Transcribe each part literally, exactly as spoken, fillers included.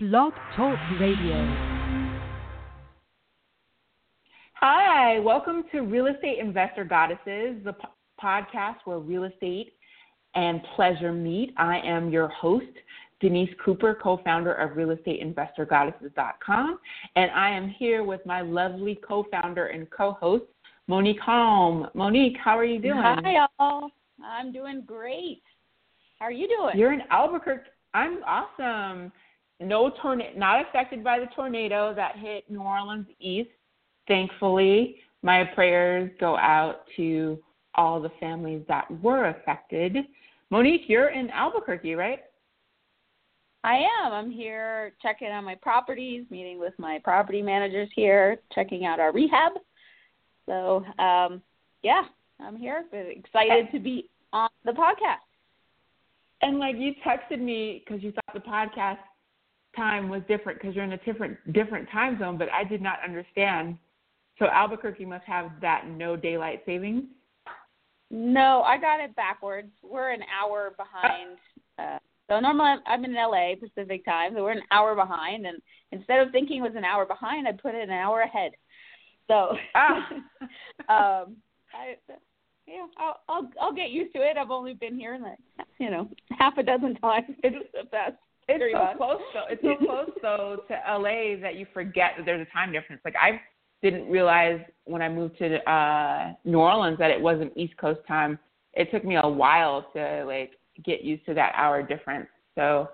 Blog Talk Radio. Hi, welcome to Real Estate Investor Goddesses, the po- podcast where real estate and pleasure meet. I am your host, Denise Cooper, co-founder of Real Estate Investor Goddesses dot com, and I am here with my lovely co-founder and co-host, Monique Holm. Monique, how are you doing? Hi, y'all. I'm doing great. How are you doing? You're in Albuquerque. I'm awesome. No tornado, not affected by the tornado that hit New Orleans East. Thankfully, my prayers go out to all the families that were affected. Monique, you're in Albuquerque, right? I am. I'm here checking on my properties, meeting with my property managers here, checking out our rehab. So, um, yeah, I'm here. Excited to be on the podcast. And, like, you texted me because you thought the podcast time was different because you're in a different different time zone, but I did not understand. So Albuquerque must have that no daylight savings. No, I got it backwards. We're an hour behind. Oh. Uh, so normally I'm, I'm in L A Pacific time, so we're an hour behind. And instead of thinking it was an hour behind, I put it an hour ahead. So ah. um, I, yeah, I'll, I'll I'll get used to it. I've only been here in the, you know half a dozen times. It's the best. It's so close, though. It's so close, though, to L A that you forget that there's a time difference. Like, I didn't realize when I moved to uh, New Orleans that it wasn't East Coast time. It took me a while to, like, get used to that hour difference. So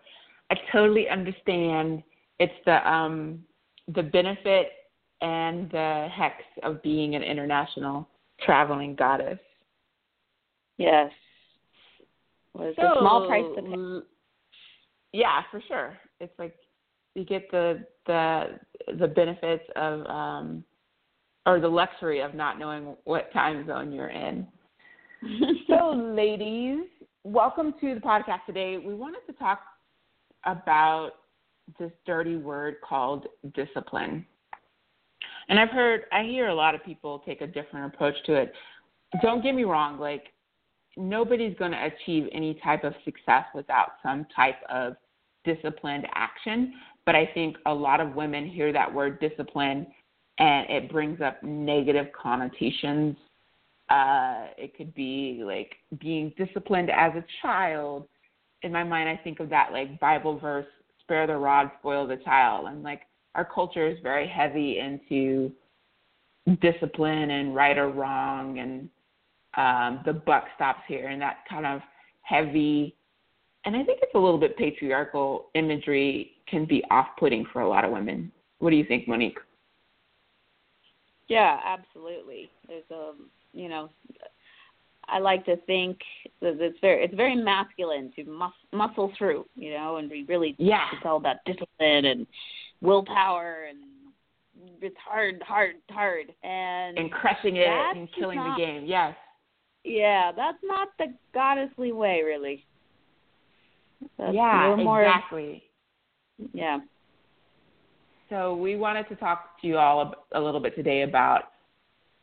I totally understand. It's the um, the benefit and the hex of being an international traveling goddess. Yes. Well, it's so, a small price to pay. Yeah, for sure. It's like you get the the the benefits of um, or the luxury of not knowing what time zone you're in. So, ladies, welcome to the podcast today. We wanted to talk about this dirty word called discipline. And I've heard, I hear a lot of people take a different approach to it. Don't get me wrong, like, nobody's going to achieve any type of success without some type of disciplined action, but I think a lot of women hear that word discipline and it brings up negative connotations. Uh, it could be like being disciplined as a child. In my mind, I think of that like Bible verse, spare the rod, spoil the child. And like our culture is very heavy into discipline and right or wrong, and um, the buck stops here, and that kind of heavy, and I think it's a little bit patriarchal imagery can be off-putting for a lot of women. What do you think, Monique? Yeah, absolutely. There's a, you know, I like to think that it's very, it's very masculine to mus- muscle through, you know, and we really, yeah, it's all about discipline and willpower, and it's hard, hard, hard, and and crushing it and killing not, the game. Yes. Yeah, that's not the goddessly way, really. That's yeah, more exactly. Of, yeah. So we wanted to talk to you all a little bit today about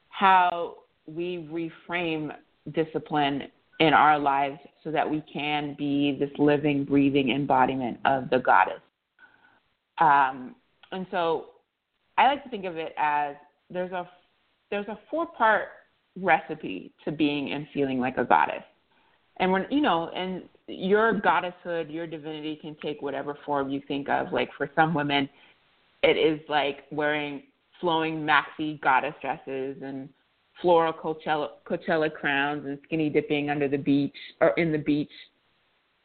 how we reframe discipline in our lives so that we can be this living, breathing embodiment of the goddess. Um, and so I like to think of it as there's a there's a four-part recipe to being and feeling like a goddess. And when, you know, and your goddesshood, your divinity can take whatever form you think of. Like for some women, it is like wearing flowing maxi goddess dresses and floral Coachella, Coachella crowns and skinny dipping under the beach or in the beach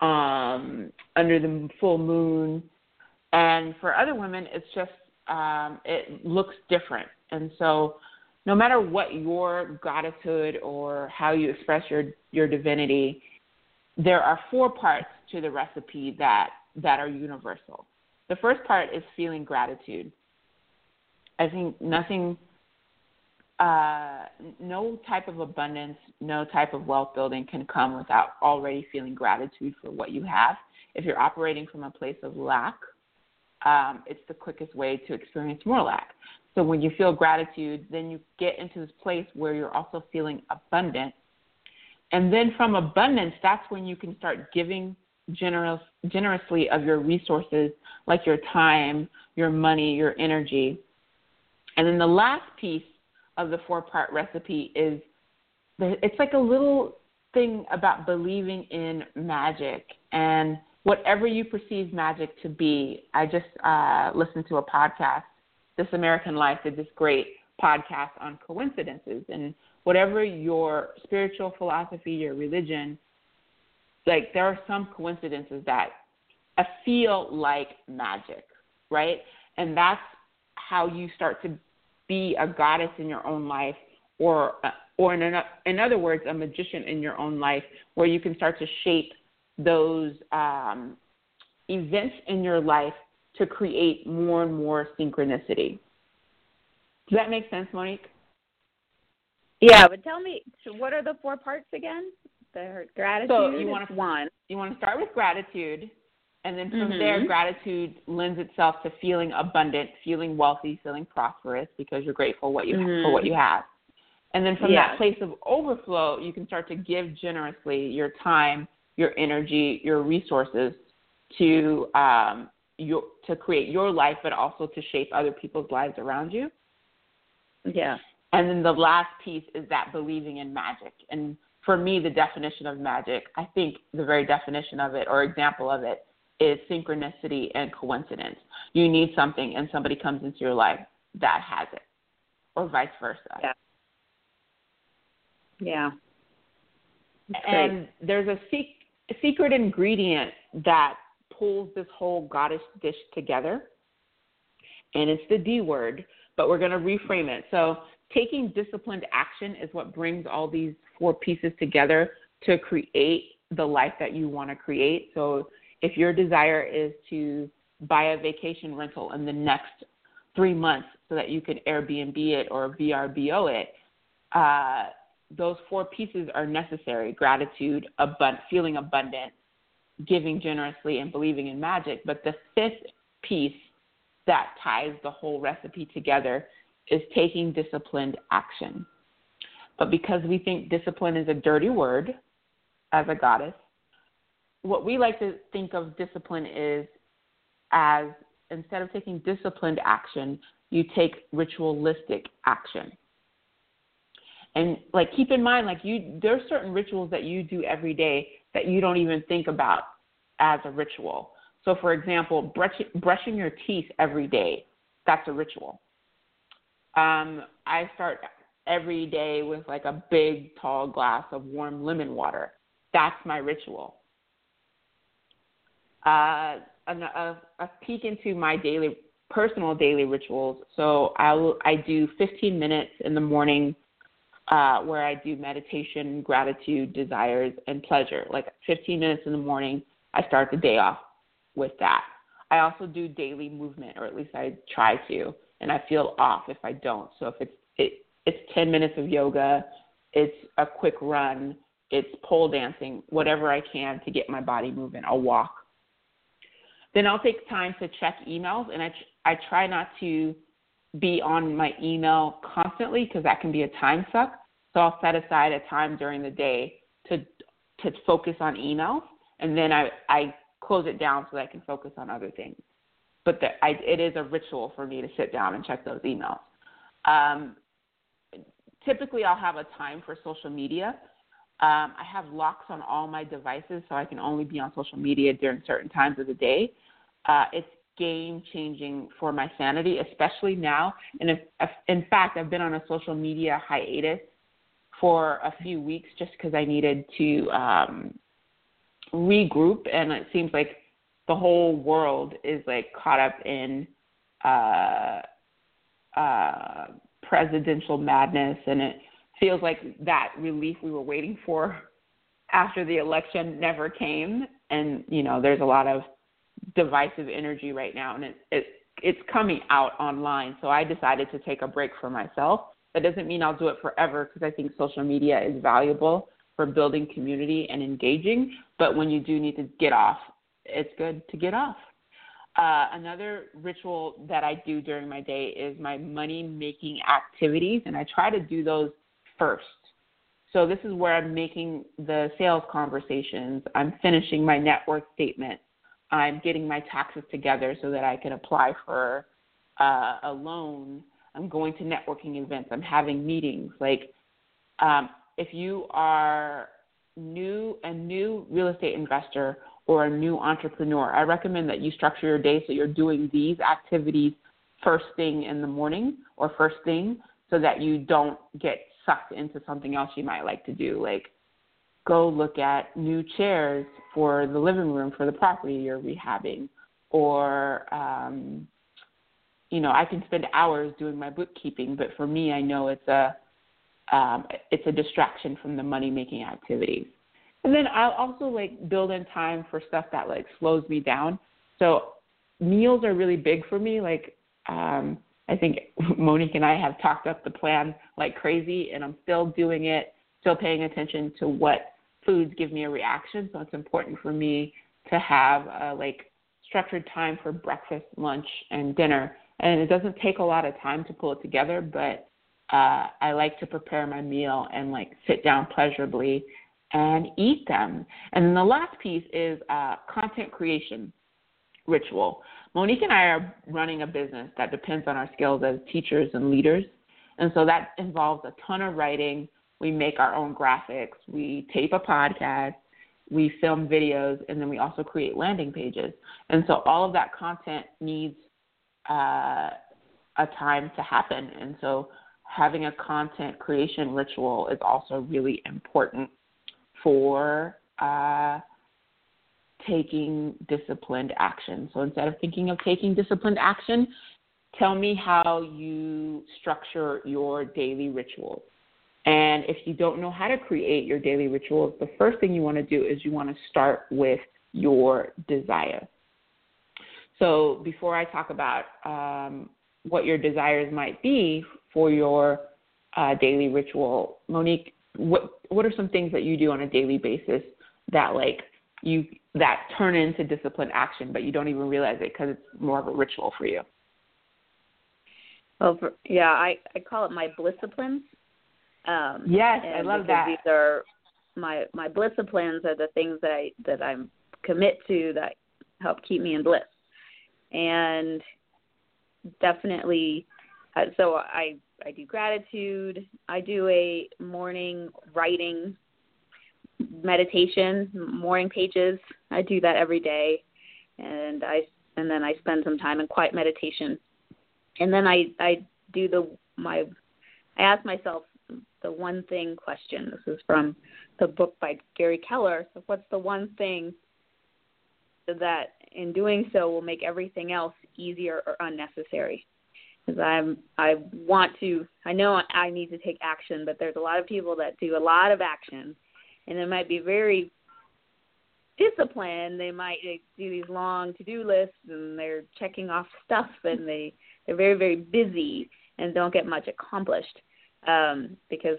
um, under the full moon. And for other women, it's just um, it looks different. And so no matter what your goddesshood or how you express your, your divinity, there are four parts to the recipe that, that are universal. The first part is feeling gratitude. I think nothing, uh, no type of abundance, no type of wealth building can come without already feeling gratitude for what you have. If you're operating from a place of lack, um, it's the quickest way to experience more lack. So when you feel gratitude, then you get into this place where you're also feeling abundant. And then from abundance, that's when you can start giving generous, generously of your resources, like your time, your money, your energy. And then the last piece of the four-part recipe is that it's like a little thing about believing in magic and whatever you perceive magic to be. I just uh, listened to a podcast, This American Life, did this great podcast on coincidences, and whatever your spiritual philosophy, your religion, like there are some coincidences that feel like magic, right? And that's how you start to be a goddess in your own life, or or in, an, in other words, a magician in your own life, where you can start to shape those um, events in your life to create more and more synchronicity. Does that make sense, Monique? Yeah, but tell me, so what are the four parts again? The gratitude. So you want to one. You want to start with gratitude, and then from mm-hmm. there, gratitude lends itself to feeling abundant, feeling wealthy, feeling prosperous because you're grateful what you mm-hmm. for what you have. And then from yeah. that place of overflow, you can start to give generously your time, your energy, your resources to um your to create your life, but also to shape other people's lives around you. Yeah. And then the last piece is that believing in magic. And for me, the definition of magic, I think the very definition of it or example of it is synchronicity and coincidence. You need something and somebody comes into your life that has it, or vice versa. Yeah. Yeah. And there's a sec- secret ingredient that pulls this whole goddess dish together, and it's the D word, but we're going to reframe it. So taking disciplined action is what brings all these four pieces together to create the life that you want to create. So if your desire is to buy a vacation rental in the next three months so that you can Airbnb it or V R B O it, uh, those four pieces are necessary: gratitude, abund- feeling abundant, giving generously, and believing in magic. But the fifth piece that ties the whole recipe together is taking disciplined action. But because we think discipline is a dirty word as a goddess, what we like to think of discipline is as, instead of taking disciplined action, you take ritualistic action. And like, keep in mind, like you, there are certain rituals that you do every day that you don't even think about as a ritual. So, for example, brush, brushing your teeth every day, that's a ritual. Um, I start every day with like a big, tall glass of warm lemon water. That's my ritual. Uh, a, a, a peek into my daily, personal daily rituals. So I will, I do fifteen minutes in the morning uh, where I do meditation, gratitude, desires, and pleasure. Like fifteen minutes in the morning, I start the day off with that. I also do daily movement, or at least I try to, and I feel off if I don't. So if it's it, it's ten minutes of yoga, it's a quick run, it's pole dancing, whatever I can to get my body moving, I'll walk. Then I'll take time to check emails, and I, I try not to be on my email constantly because that can be a time suck. So I'll set aside a time during the day to to focus on emails, and then I, I close it down so that I can focus on other things. But the, I, it is a ritual for me to sit down and check those emails. Um, typically, I'll have a time for social media. Um, I have locks on all my devices, so I can only be on social media during certain times of the day. Uh, it's game-changing for my sanity, especially now. And if, if, in fact, I've been on a social media hiatus for a few weeks just because I needed to um, – regroup, and it seems like the whole world is like caught up in uh, uh, presidential madness, and it feels like that relief we were waiting for after the election never came. And you know, there's a lot of divisive energy right now, and it, it it's coming out online. So I decided to take a break for myself. That doesn't mean I'll do it forever, because I think social media is valuable for building community and engaging, but when you do need to get off, it's good to get off. Uh, another ritual that I do during my day is my money-making activities, and I try to do those first. So this is where I'm making the sales conversations. I'm finishing my net worth statement. I'm getting my taxes together so that I can apply for uh, a loan. I'm going to networking events. I'm having meetings. Like um, if you are new, a new real estate investor or a new entrepreneur, I recommend that you structure your day so you're doing these activities first thing in the morning or first thing so that you don't get sucked into something else you might like to do. Like go look at new chairs for the living room for the property you're rehabbing, or, um, you know, I can spend hours doing my bookkeeping, but for me, I know it's a, um, it's a distraction from the money-making activities. And then I'll also like build in time for stuff that like slows me down. So meals are really big for me. Like, um, I think Monique and I have talked up the plan like crazy, and I'm still doing it, still paying attention to what foods give me a reaction. So it's important for me to have a, like structured time for breakfast, lunch, and dinner. And it doesn't take a lot of time to pull it together, but uh, I like to prepare my meal and like sit down pleasurably and eat them. And then the last piece is uh, content creation ritual. Monique and I are running a business that depends on our skills as teachers and leaders. And so that involves a ton of writing. We make our own graphics. We tape a podcast. We film videos. And then we also create landing pages. And so all of that content needs uh, a time to happen. And so having a content creation ritual is also really important for uh taking disciplined action. So instead of thinking of taking disciplined action, tell me how you structure your daily rituals. And if you don't know how to create your daily rituals, the first thing you want to do is you want to start with your desire. So before I talk about um, what your desires might be for your uh, daily ritual, Monique, what what are some things that you do on a daily basis that like you that turn into disciplined action, but you don't even realize it because it's more of a ritual for you? Well, for, yeah, I, I call it my blissciplines. Um, yes, I love that. These are my my blissciplines are the things that I that I commit to that help keep me in bliss, and definitely. Uh, so I I do gratitude. I do a morning writing meditation, morning pages. I do that every day, and I and then I spend some time in quiet meditation, and then I, I do the my I ask myself the one thing question. This is from the book by Gary Keller. So what's the one thing that in doing so will make everything else easier or unnecessary? Because I'm I want to I know I need to take action, but there's a lot of people that do a lot of action. And they might be very disciplined. They might do these long to-do lists, and they're checking off stuff, and they, they're very, very busy and don't get much accomplished um, because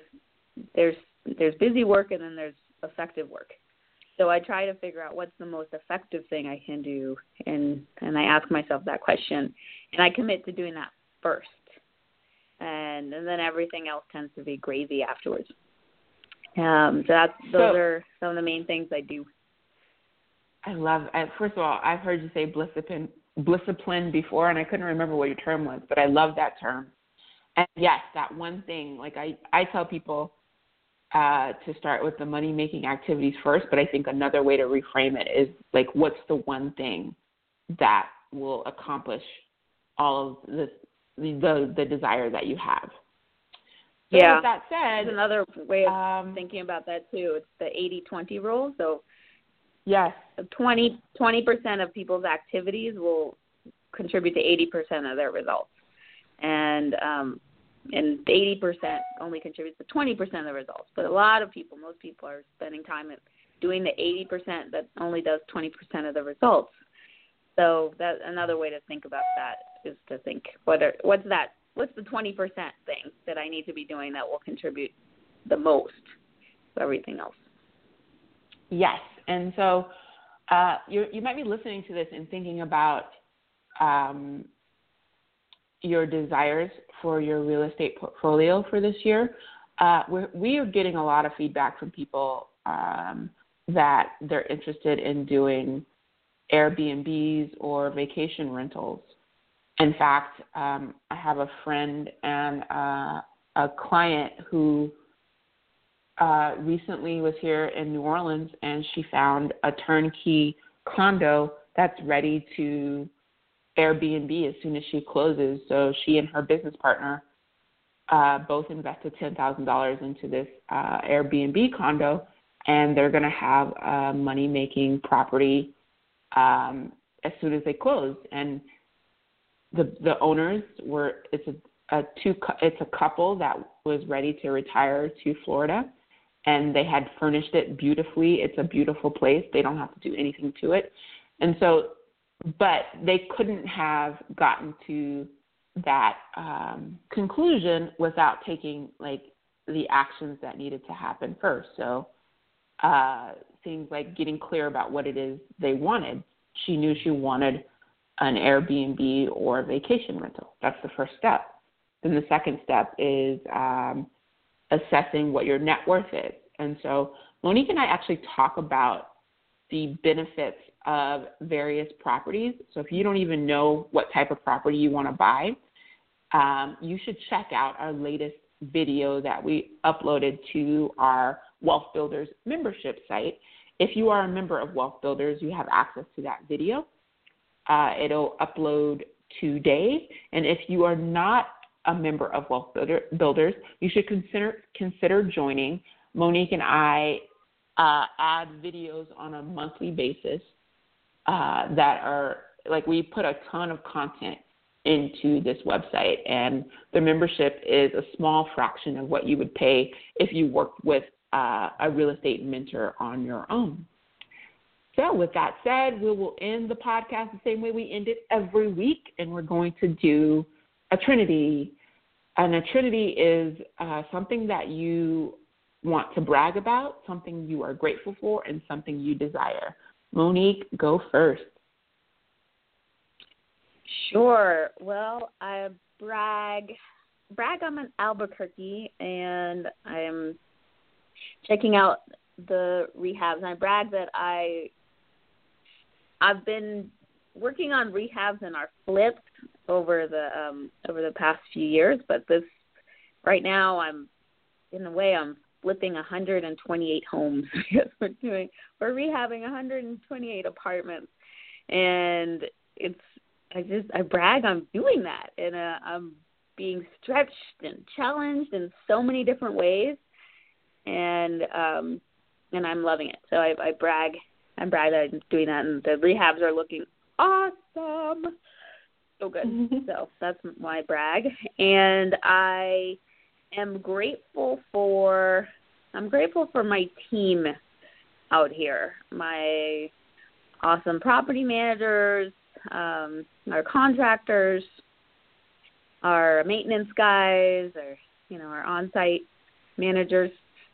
there's there's busy work and then there's effective work. So I try to figure out what's the most effective thing I can do, and, and I ask myself that question, and I commit to doing that first. And, and then everything else tends to be gravy afterwards. Um, so that's, those so, are some of the main things I do. I love it. First of all, I've heard you say blisscipline, blisscipline before, and I couldn't remember what your term was, but I love that term. And yes, that one thing, like I, I tell people uh, to start with the money-making activities first, but I think another way to reframe it is like, what's the one thing that will accomplish all of the, the, the desire that you have? So yeah. With that said, there's another way of um, thinking about that too. It's the eighty twenty rule. So, yes, twenty percent of people's activities will contribute to eighty percent of their results, and um, and eighty percent only contributes to twenty percent of the results. But a lot of people, most people, are spending time doing the eighty percent that only does twenty percent of the results. So that's another way to think about that, is to think whether what's that. What's the twenty percent thing that I need to be doing that will contribute the most to everything else? Yes. And so uh, you you might be listening to this and thinking about um, your desires for your real estate portfolio for this year. uh, we're, we are getting a lot of feedback from people um, that they're interested in doing Airbnbs or vacation rentals. In fact, um, I have a friend and uh, a client who uh, recently was here in New Orleans, and she found a turnkey condo that's ready to Airbnb as soon as she closes. So she and her business partner uh, both invested ten thousand dollars into this uh, Airbnb condo, and they're going to have a money-making property um, as soon as they close. And the the owners were it's a, a two it's a couple that was ready to retire to Florida, and they had furnished it beautifully. It's a beautiful place. They don't have to do anything to it, and so. But they couldn't have gotten to that um, conclusion without taking, like, the actions that needed to happen first. So uh, things like getting clear about what it is they wanted. She knew she wanted an Airbnb or a vacation rental. That's the first step. Then the second step is um, assessing what your net worth is. And so Monique and I actually talk about the benefits of various properties. So if you don't even know what type of property you want to buy, um, you should check out our latest video that we uploaded to our Wealth Builders membership site. If you are a member of Wealth Builders, you have access to that video. Uh, it'll upload today. And if you are not a member of Wealth Builder, Builders, you should consider consider joining. Monique and I Uh, add videos on a monthly basis uh, that are, like, we put a ton of content into this website, and the membership is a small fraction of what you would pay if you worked with uh, a real estate mentor on your own. So with that said, we will end the podcast the same way we end it every week, and we're going to do a trinity. And a trinity is uh, something that you want to brag about, something you are grateful for, and something you desire. Monique, go first. Sure. Well, I brag, brag I'm in Albuquerque, and I'm checking out the rehabs. And I brag that I, I've been working on rehabs and are flipped over the um, over the past few years. But this, right now, I'm in a way I'm. flipping one hundred twenty-eight homes because we're doing we're rehabbing one hundred twenty-eight apartments, and it's I just I brag I'm doing that, and uh, I'm being stretched and challenged in so many different ways, and um and I'm loving it. So I, I brag I brag that I'm doing that, and the rehabs are looking awesome, so good. So that's my brag, and I. I'm grateful for I'm grateful for my team out here, my awesome property managers, um, our contractors, our maintenance guys, or you know our on-site managers.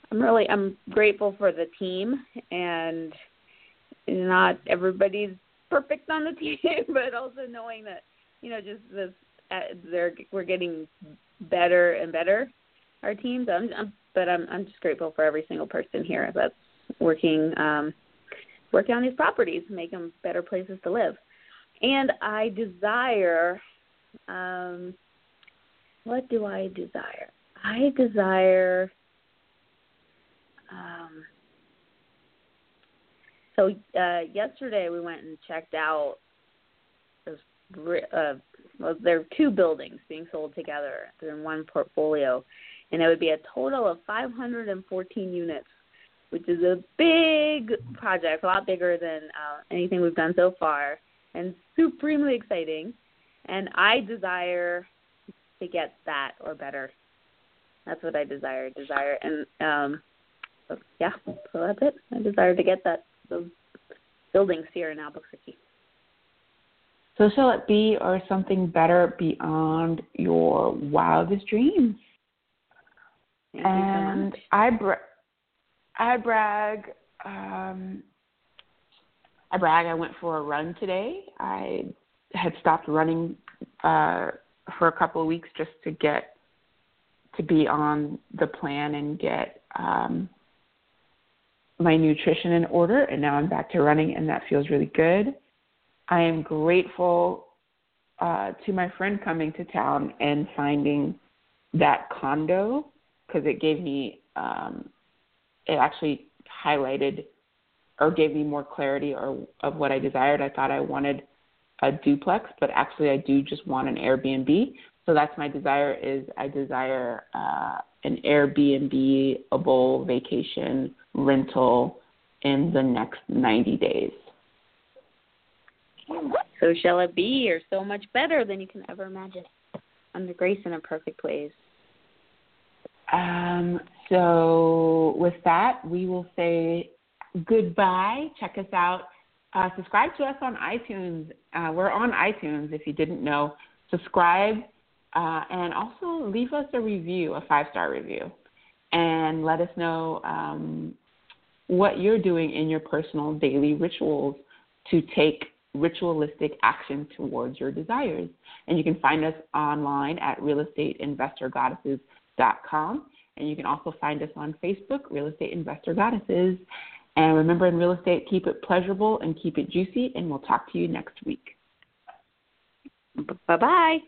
I'm really I'm grateful for the team, and not everybody's perfect on the team, but also knowing that you know just this uh, they're we're getting better and better. Our teams, I'm, I'm, but I'm, I'm just grateful for every single person here that's working, um, working on these properties, make them better places to live. And I desire, um, what do I desire? I desire, um, so uh, yesterday we went and checked out this, uh, well, there are two buildings being sold together. They're in one portfolio. And it would be a total of five hundred fourteen units, which is a big project, a lot bigger than uh, anything we've done so far, and supremely exciting. And I desire to get that or better. That's what I desire, desire. And, um, yeah, so that's it. I desire to get that those buildings here in Albuquerque. So shall it be, or something better beyond your wildest dreams? And I, bra- I brag, um, I brag I went for a run today. I had stopped running uh, for a couple of weeks just to get to be on the plan and get um, my nutrition in order. And now I'm back to running, and that feels really good. I am grateful uh, to my friend coming to town and finding that condo, because it gave me, um, it actually highlighted or gave me more clarity or of what I desired. I thought I wanted a duplex, but actually I do just want an Airbnb. So that's my desire, is I desire uh, an Airbnb-able vacation rental in the next ninety days. So shall it be, or so much better than you can ever imagine. Under grace in a perfect place. Um, so with that, we will say goodbye. Check us out. Uh, subscribe to us on iTunes. Uh, we're on iTunes, if you didn't know. Subscribe uh, and also leave us a review, a five-star review, and let us know um, what you're doing in your personal daily rituals to take ritualistic action towards your desires. And you can find us online at real estate investor goddesses dot com. And you can also find us on Facebook, Real Estate Investor Goddesses. And remember, in real estate, keep it pleasurable and keep it juicy. And we'll talk to you next week. Bye-bye.